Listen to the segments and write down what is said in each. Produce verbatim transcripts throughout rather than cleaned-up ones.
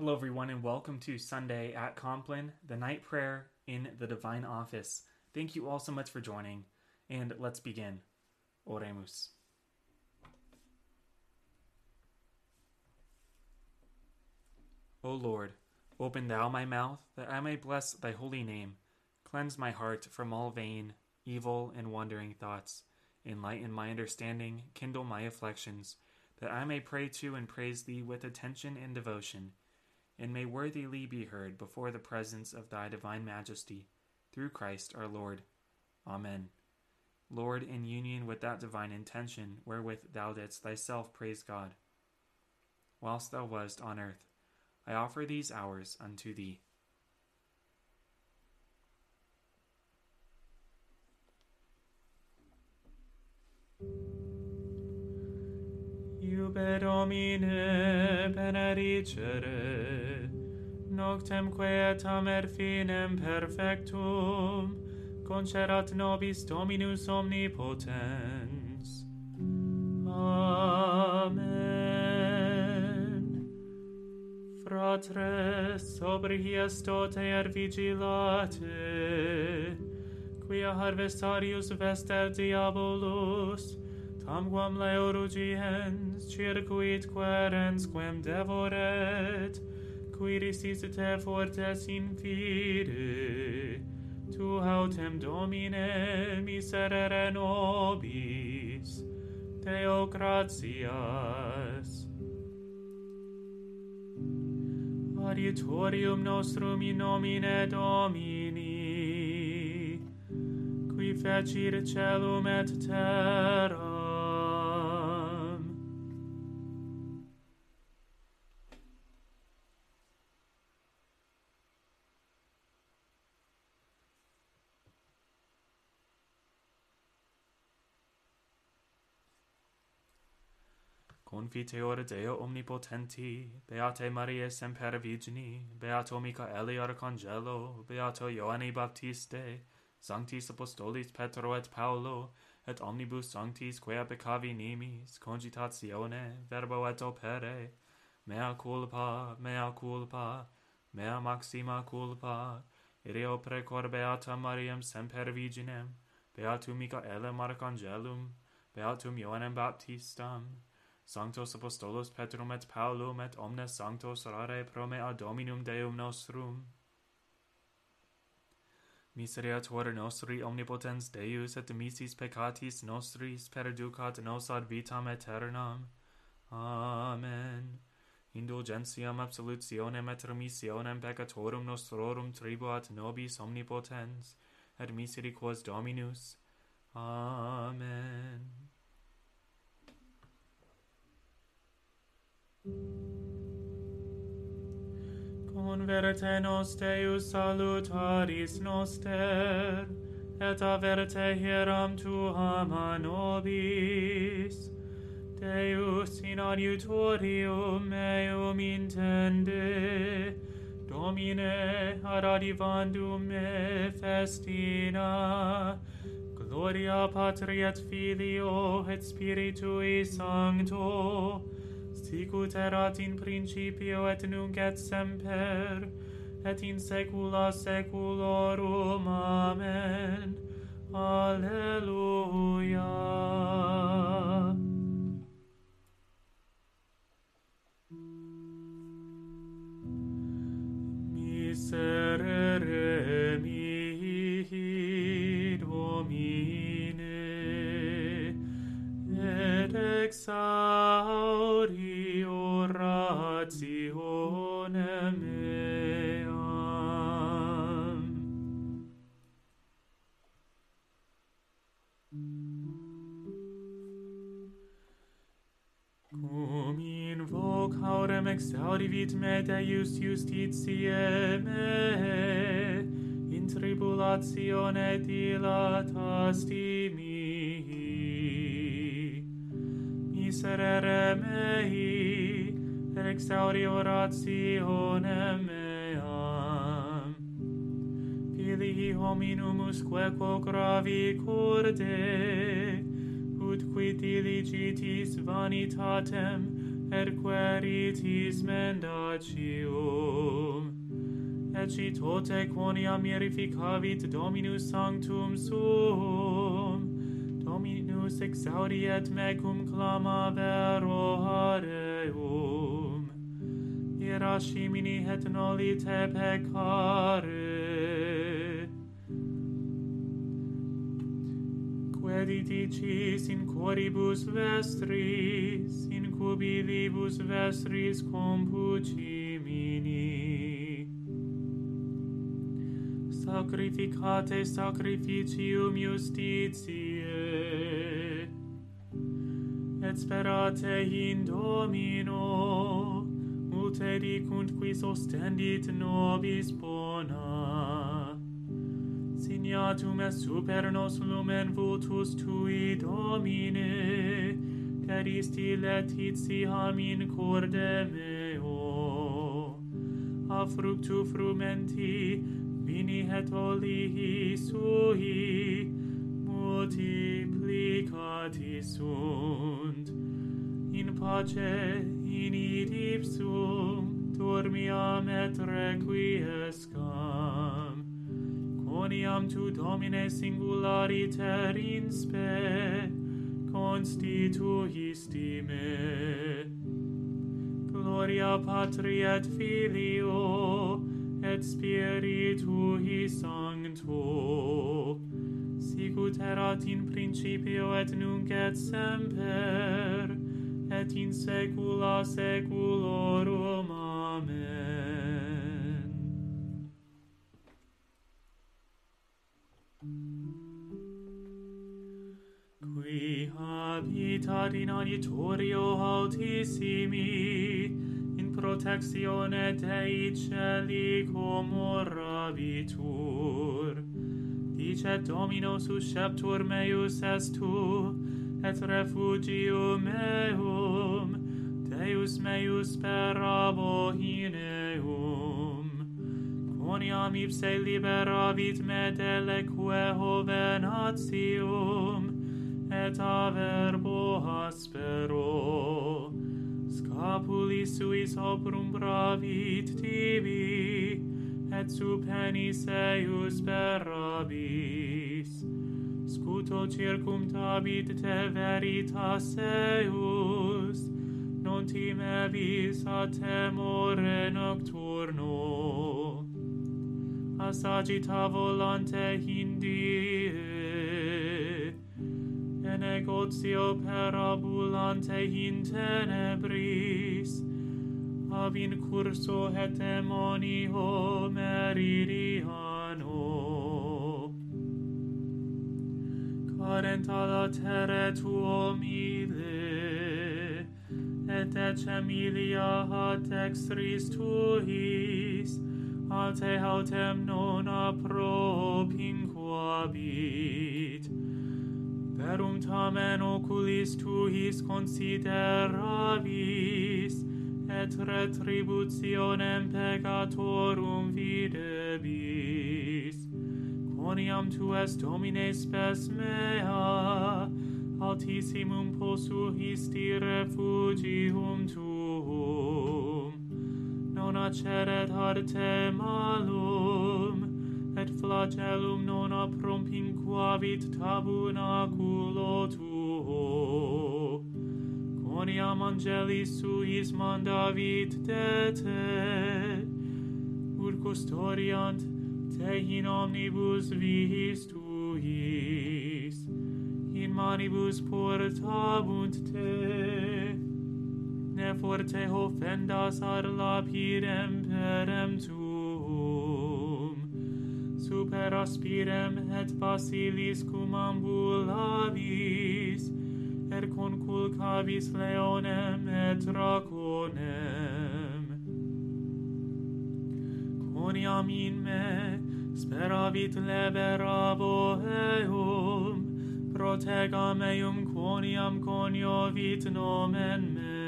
Hello everyone and welcome to Sunday at Compline, the night prayer in the divine office. Thank you all so much for joining, and let's begin. Oremus. O Lord, open thou my mouth, that I may bless thy holy name. Cleanse my heart from all vain, evil, and wandering thoughts. Enlighten my understanding, kindle my afflictions, that I may pray to and praise thee with attention and devotion, and may worthily be heard before the presence of thy divine majesty, through Christ our Lord. Amen. Lord, in union with that divine intention, wherewith thou didst thyself praise God, whilst thou wast on earth, I offer these hours unto thee. Iube Domine, benedicere, noctemque et tamer finem perfectum, concedat nobis Dominus omnipotens. Amen. Fratres, sobrias tote et vigilate, quia harvestarius vestet diabolus, tamquam Laerugiens circuit querensquem devoret, qui resistite fortes in fide, tu autem Domine miserere nobis, Deo gratias. Adiutorium nostrum in nomine Domini, qui fecit celum et terra, Confiteor Deo Omnipotenti, Beate Mariae Semper Virgini, Beato Michaeli Arcangelo, Beato Ioanni Baptiste, Sanctis Apostolis Petro et Paolo, et omnibus sanctis quae peccavi nimis, cogitatione, verbo et opere, mea culpa, mea culpa, mea maxima culpa, ireo precor Beatam Mariam Semper Virginem, Beatum Michaelem Arcangelum, Beatum Ioannem Baptistam, Sanctos Apostolos Petrum et Paulum et omnes sanctos rare pro mea Dominum Deum nostrum. Misereatur nostri omnipotens Deus et misis peccatis nostris perducat nos ad vitam aeternam. Amen. Indulgentiam absolutionem et remissionem peccatorum nostrorum tribuat nobis omnipotens et misericordias Dominus. Amen. Converte nos Deus salutaris noster, et averte hieram tua manobis. Deus in adiutorium meum intende, Domine ad adivandum me festina, gloria Patri et Filio et Spiritui Sancto, sicut erat in principio et nunc et semper, et in saecula saeculorum. Amen. Alleluia. Miserere mihi Domine, et exaudi ratione meam. Cum invocaurem exaudivit me Deus justitiae me, in tribulatione dilatasti mihi. Miserere mei, exaudi orationem meam. Filii hominumusque quo gravi corde, ut quid illigitis vanitatem et queritis mendacium, ecce tote quoniam mirificavit Dominus sanctum suum, Dominus exaudi et mecum clamavero ad eum, ira scimini et noli te peccare. Quaedi dicis in coribus vestris, in cubilibus vestris compucimini. Sacrificate sacrificium justitiae, et sperate in Domino, multe dicunt qui ostendit nobis bona. Signatum est super nos lumen vultus tui, Domine, teristi letit siam in corde meo. A fructu frumenti, vini et olii sui, multiplicati sunt. In pace, in idipsum, dormiam et requiescam. Coniam tu Domine singulariter in spe, constituisti me. Gloria Patri et Filio, et Spiritui Sancto, sicut erat in principio et nunc et semper, et in saecula saeculorum. Amen. Qui habitat in auditorio altissimi, in protectione Dei Celi comorabitur. Dicet Domino susceptor meus est tu, et refugium meum, Deus meus sperabo in eum. Coniam ipse liberavit me deleque hovenatium, et a verbo aspero. Scapuli suis oprum bravit tibi, et sub penis eius perabis. Scuto circumtabit te veritas eius, non timevis a temore nocturno. Assagita volante in die, e negotio perambulante in tenebris, ab in curso et demonio meridiano. Cadent ad latere tuum ille, et ecce milia ad dextris tuis, a te autem non appropinquabit. Verum tamen oculis tuis consideravis, et retributionem peccatorum videbis. Quoniam tu est Domine spes mea, altissimum possuisti refugium tuum. Non acceret ad te malum, et flagellum non appropinquavit tabernaculo tuo. Coniam angelis suis mandavit de te, ut custodiant te in omnibus viis tuis, in manibus portabunt te. Ne forte offendas ad lapidem perem tuum. Super aspirem et basilis cum ambulavis, et conculcavis leonem et draconem. Coniam in me speravit leverabo eum, protegam eum quoniam coniovit nomen me.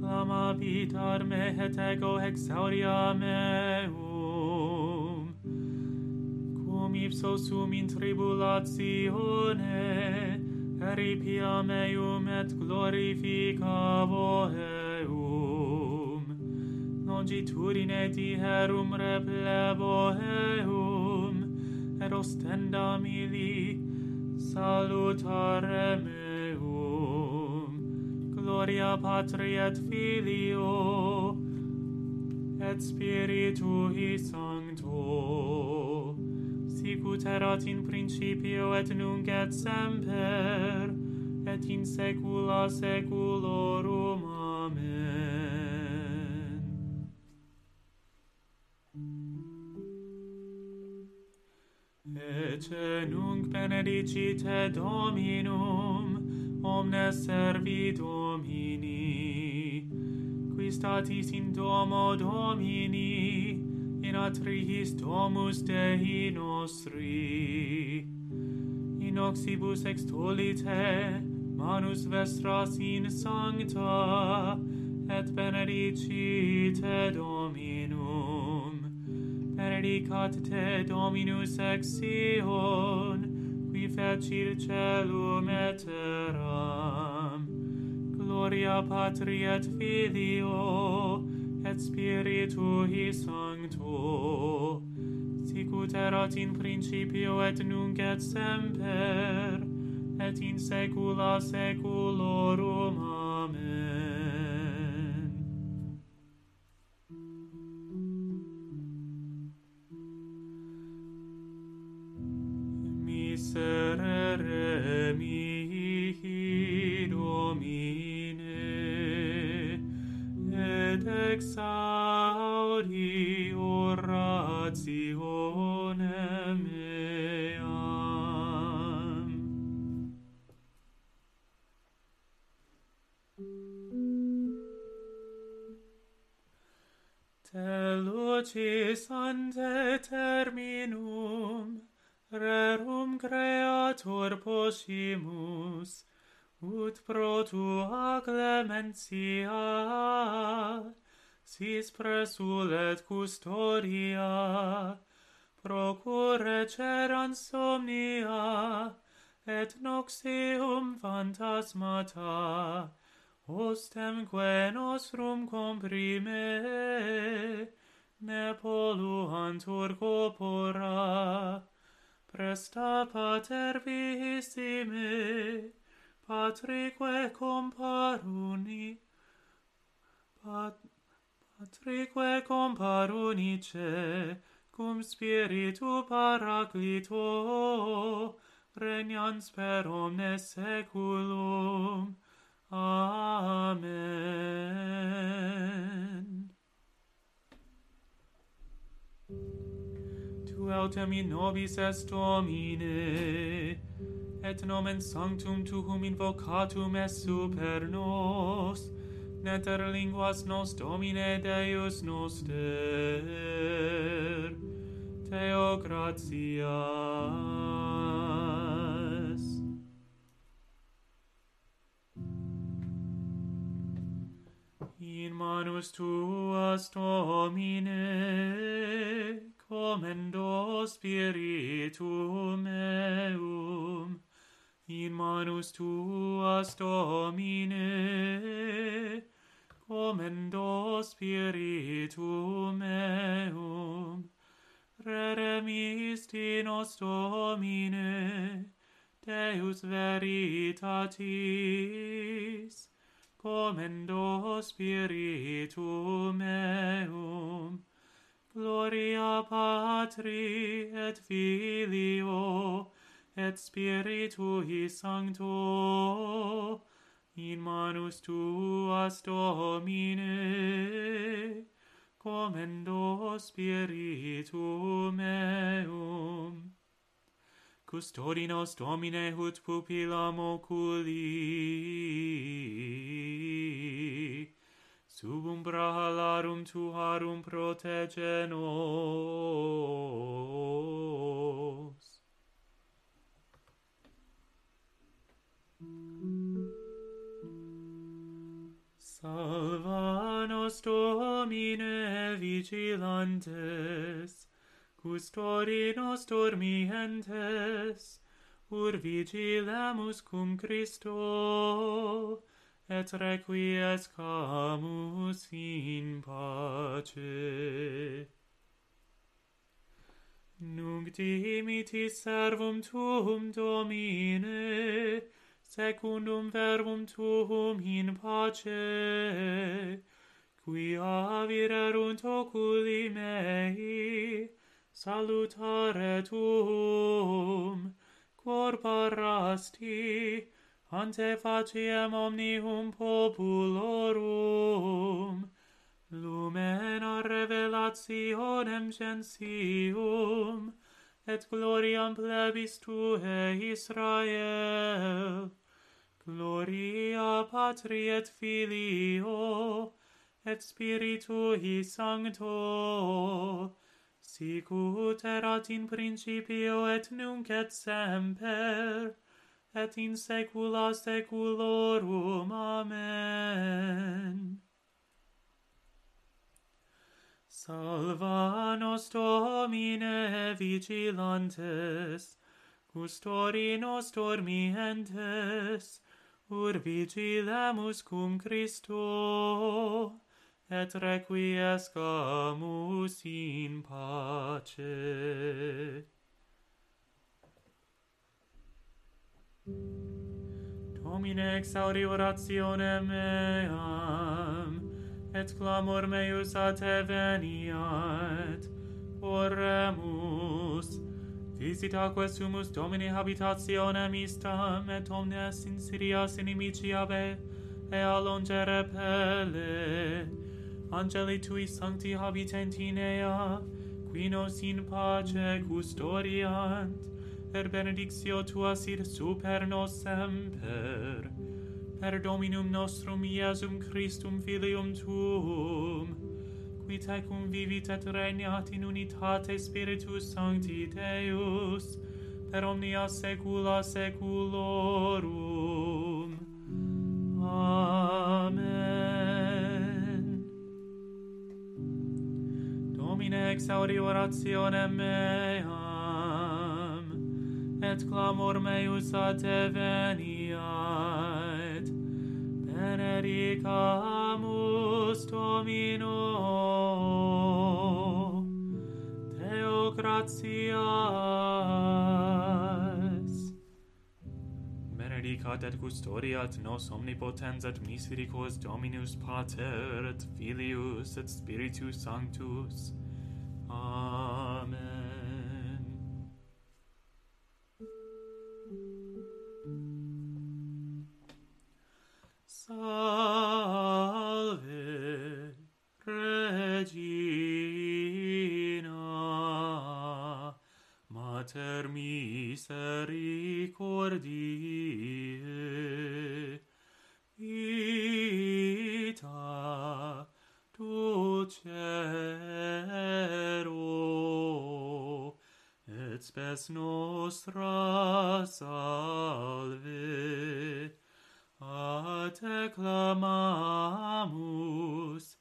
Clamavit ad me et ego exaudia meum. Cum ipso sum in tribulatione, Peripia meum et glorifica voeum. Longitudine tiherum replebo eum, et ostendam ili salutare meum. Gloria Patri et Filio et Spiritui Sancto, sicut erat in principio et nunc et semper, et in saecula saeculorum. Amen. Ecce nunc benedicite Dominum, omnes servi Domini, qui statis in domo Domini, in atriis domus Dei nostri. In oxibus extolite manus vestras in sancta, et benedicite Dominum. Benedicat te Dominus ex Sion, qui fecit celum et terram. Gloria Patri et Filio et Spiritui Sancto, sicut erat in principio et nunc et semper, et in saecula saeculorum. Amen. Miserere mihi Domine, et exaudi orationem meam. Te lucis ante terminum rerum creator possimus, ut pro tua clementia sis presulet custodia, procure ceram somnia et noxium phantasmata, ostemque nostrum comprime, ne polluantur corpora. Presta Pater vihissime, Patrique comparuni, Pat, Patrique comparunice, cum Spiritu Paraclito, regnans per omnes saeculum. Amen. Tu autem in nobis est Domine, et nomen sanctum tuum invocatum est super nos, neter linguas nos Domine Deus noster. Deo gratias. In manus tuas, Domine, commendo spiritum meum. In manus tuas, Domine, commendo spiritum meum. Rere misti nos, Domine, Deus veritatis, commendo spiritum meum. Gloria Patri et Filio et Spiritui Sancto, in manus tuas, Domine, commendo spiritum meum. Custodi nos, Domine, ut pupillam oculi, sub umbra halarum tuarum protege nos. Salva nos, Domine, vigilantes, custodi nos dormientes, Urvigilamus cum Christo, et requiescamus in pace. Nunc dimittis servum tuum, Domine, secundum verbum tuum in pace, qui avirerunt oculi mei, salutare tuum, corporasti, ante faciem omnium populorum, lumena revelationem gentium, et gloriam plebis tuae Israel. Gloria Patri et Filio, et Spiritui Sancto, sic ut erat in principio et nunc et semper, et in saecula saeculorum. Amen. Salva nos, Domine, vigilantes, custodi nos dormientes, urvigilamus cum Christo, et requiescamus in pace. Domine, exaudi orationem meam, et clamor meus a te veniat. Oremus. Visitaque sumus, Domine, habitationem istam, et omnes insidias inimici ave, ea longe repelle. Angeli tui sancti habitent in ea, qui nos in pace custodiant, per benedictio tua sit super nos semper. Per Dominum nostrum Iesum Christum Filium tuum, qui tecum vivit et regnat in unitate Spiritus Sancti Deus, per omnia saecula saeculorum. Amen. Domine, exaudi orationem meam, et clamor meus a te veniat. Benedicamus Domino, Deo gratias. Benedicat et custodiat nos omnipotens et misericors Dominus Pater et Filius et Spiritus Sanctus. Amen. Salve Regina, Mater misericordiae, vita Ducero, et spes nostra salve, a te clamamus,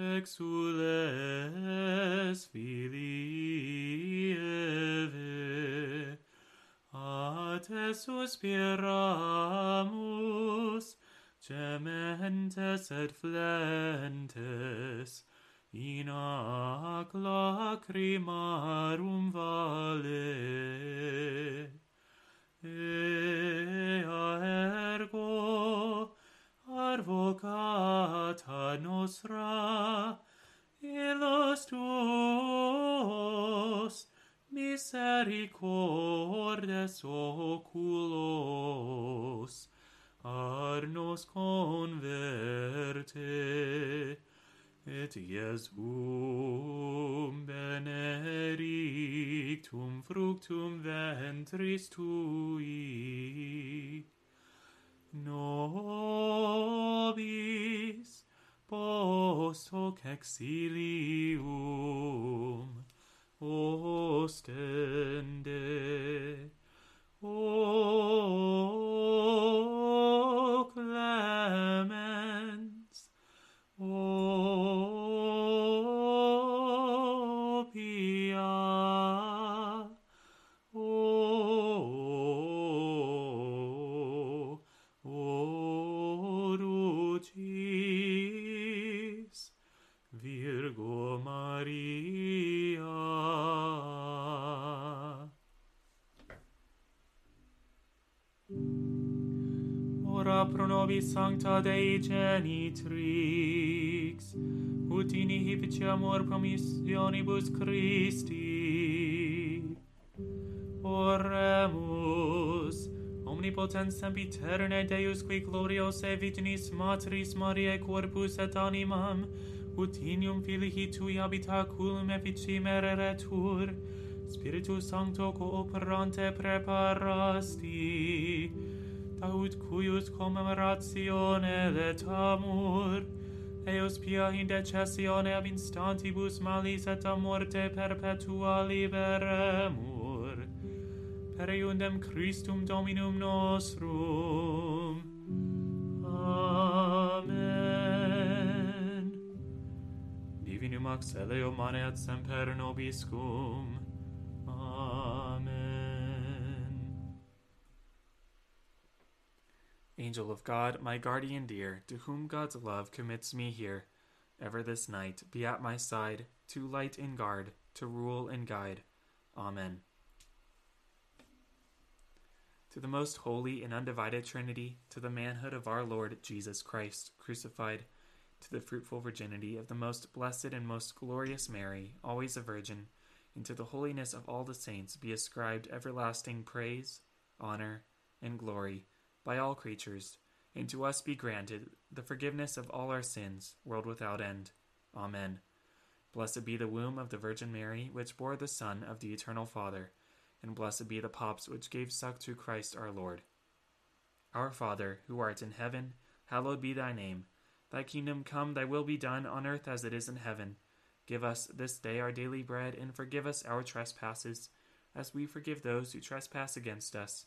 exules filieve, a te suspiramus, gementes et flentes, in ac lacrimarum vale. Ea ergo advocata nostra, illos tuos misericordes oculos, ad nos converte, et Iesum benedictum fructum ventris tui. Nobis, post hoc exilium, ostende, O clemens, O pia, O Sancta Dei Genitrix, ut inhibiciamur promissionibus Christi. Oremus, omnipotens sempiterne Deus, qui gloriosae vitinis matris Mariae corpus et animam, ut inium filii tui habitaculum efficimere retur, Spiritus Sancto cooperante preparasti, taut cuius commemoratione letamur, eos pia in decessione ab instantibus malis et a morte perpetua liberemur, per eundem Christum Dominum nostrum. Amen. Divinum Auxilio manet semper nobiscum. Angel of God, my guardian dear, to whom God's love commits me here, ever this night, be at my side, to light and guard, to rule and guide. Amen. To the most holy and undivided Trinity, to the manhood of our Lord Jesus Christ, crucified, to the fruitful virginity of the most blessed and most glorious Mary, always a virgin, and to the holiness of all the saints be ascribed everlasting praise, honor, and glory, by all creatures, and to us be granted the forgiveness of all our sins, world without end. Amen. Blessed be the womb of the Virgin Mary, which bore the Son of the Eternal Father, and blessed be the paps which gave suck to Christ our Lord. Our Father, who art in heaven, hallowed be thy name. Thy kingdom come, thy will be done, on earth as it is in heaven. Give us this day our daily bread, and forgive us our trespasses, as we forgive those who trespass against us.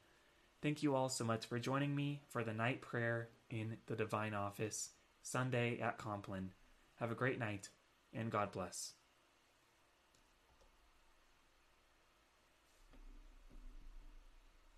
Thank you all so much for joining me for the night prayer in the Divine Office, Sunday at Compline. Have a great night, and God bless.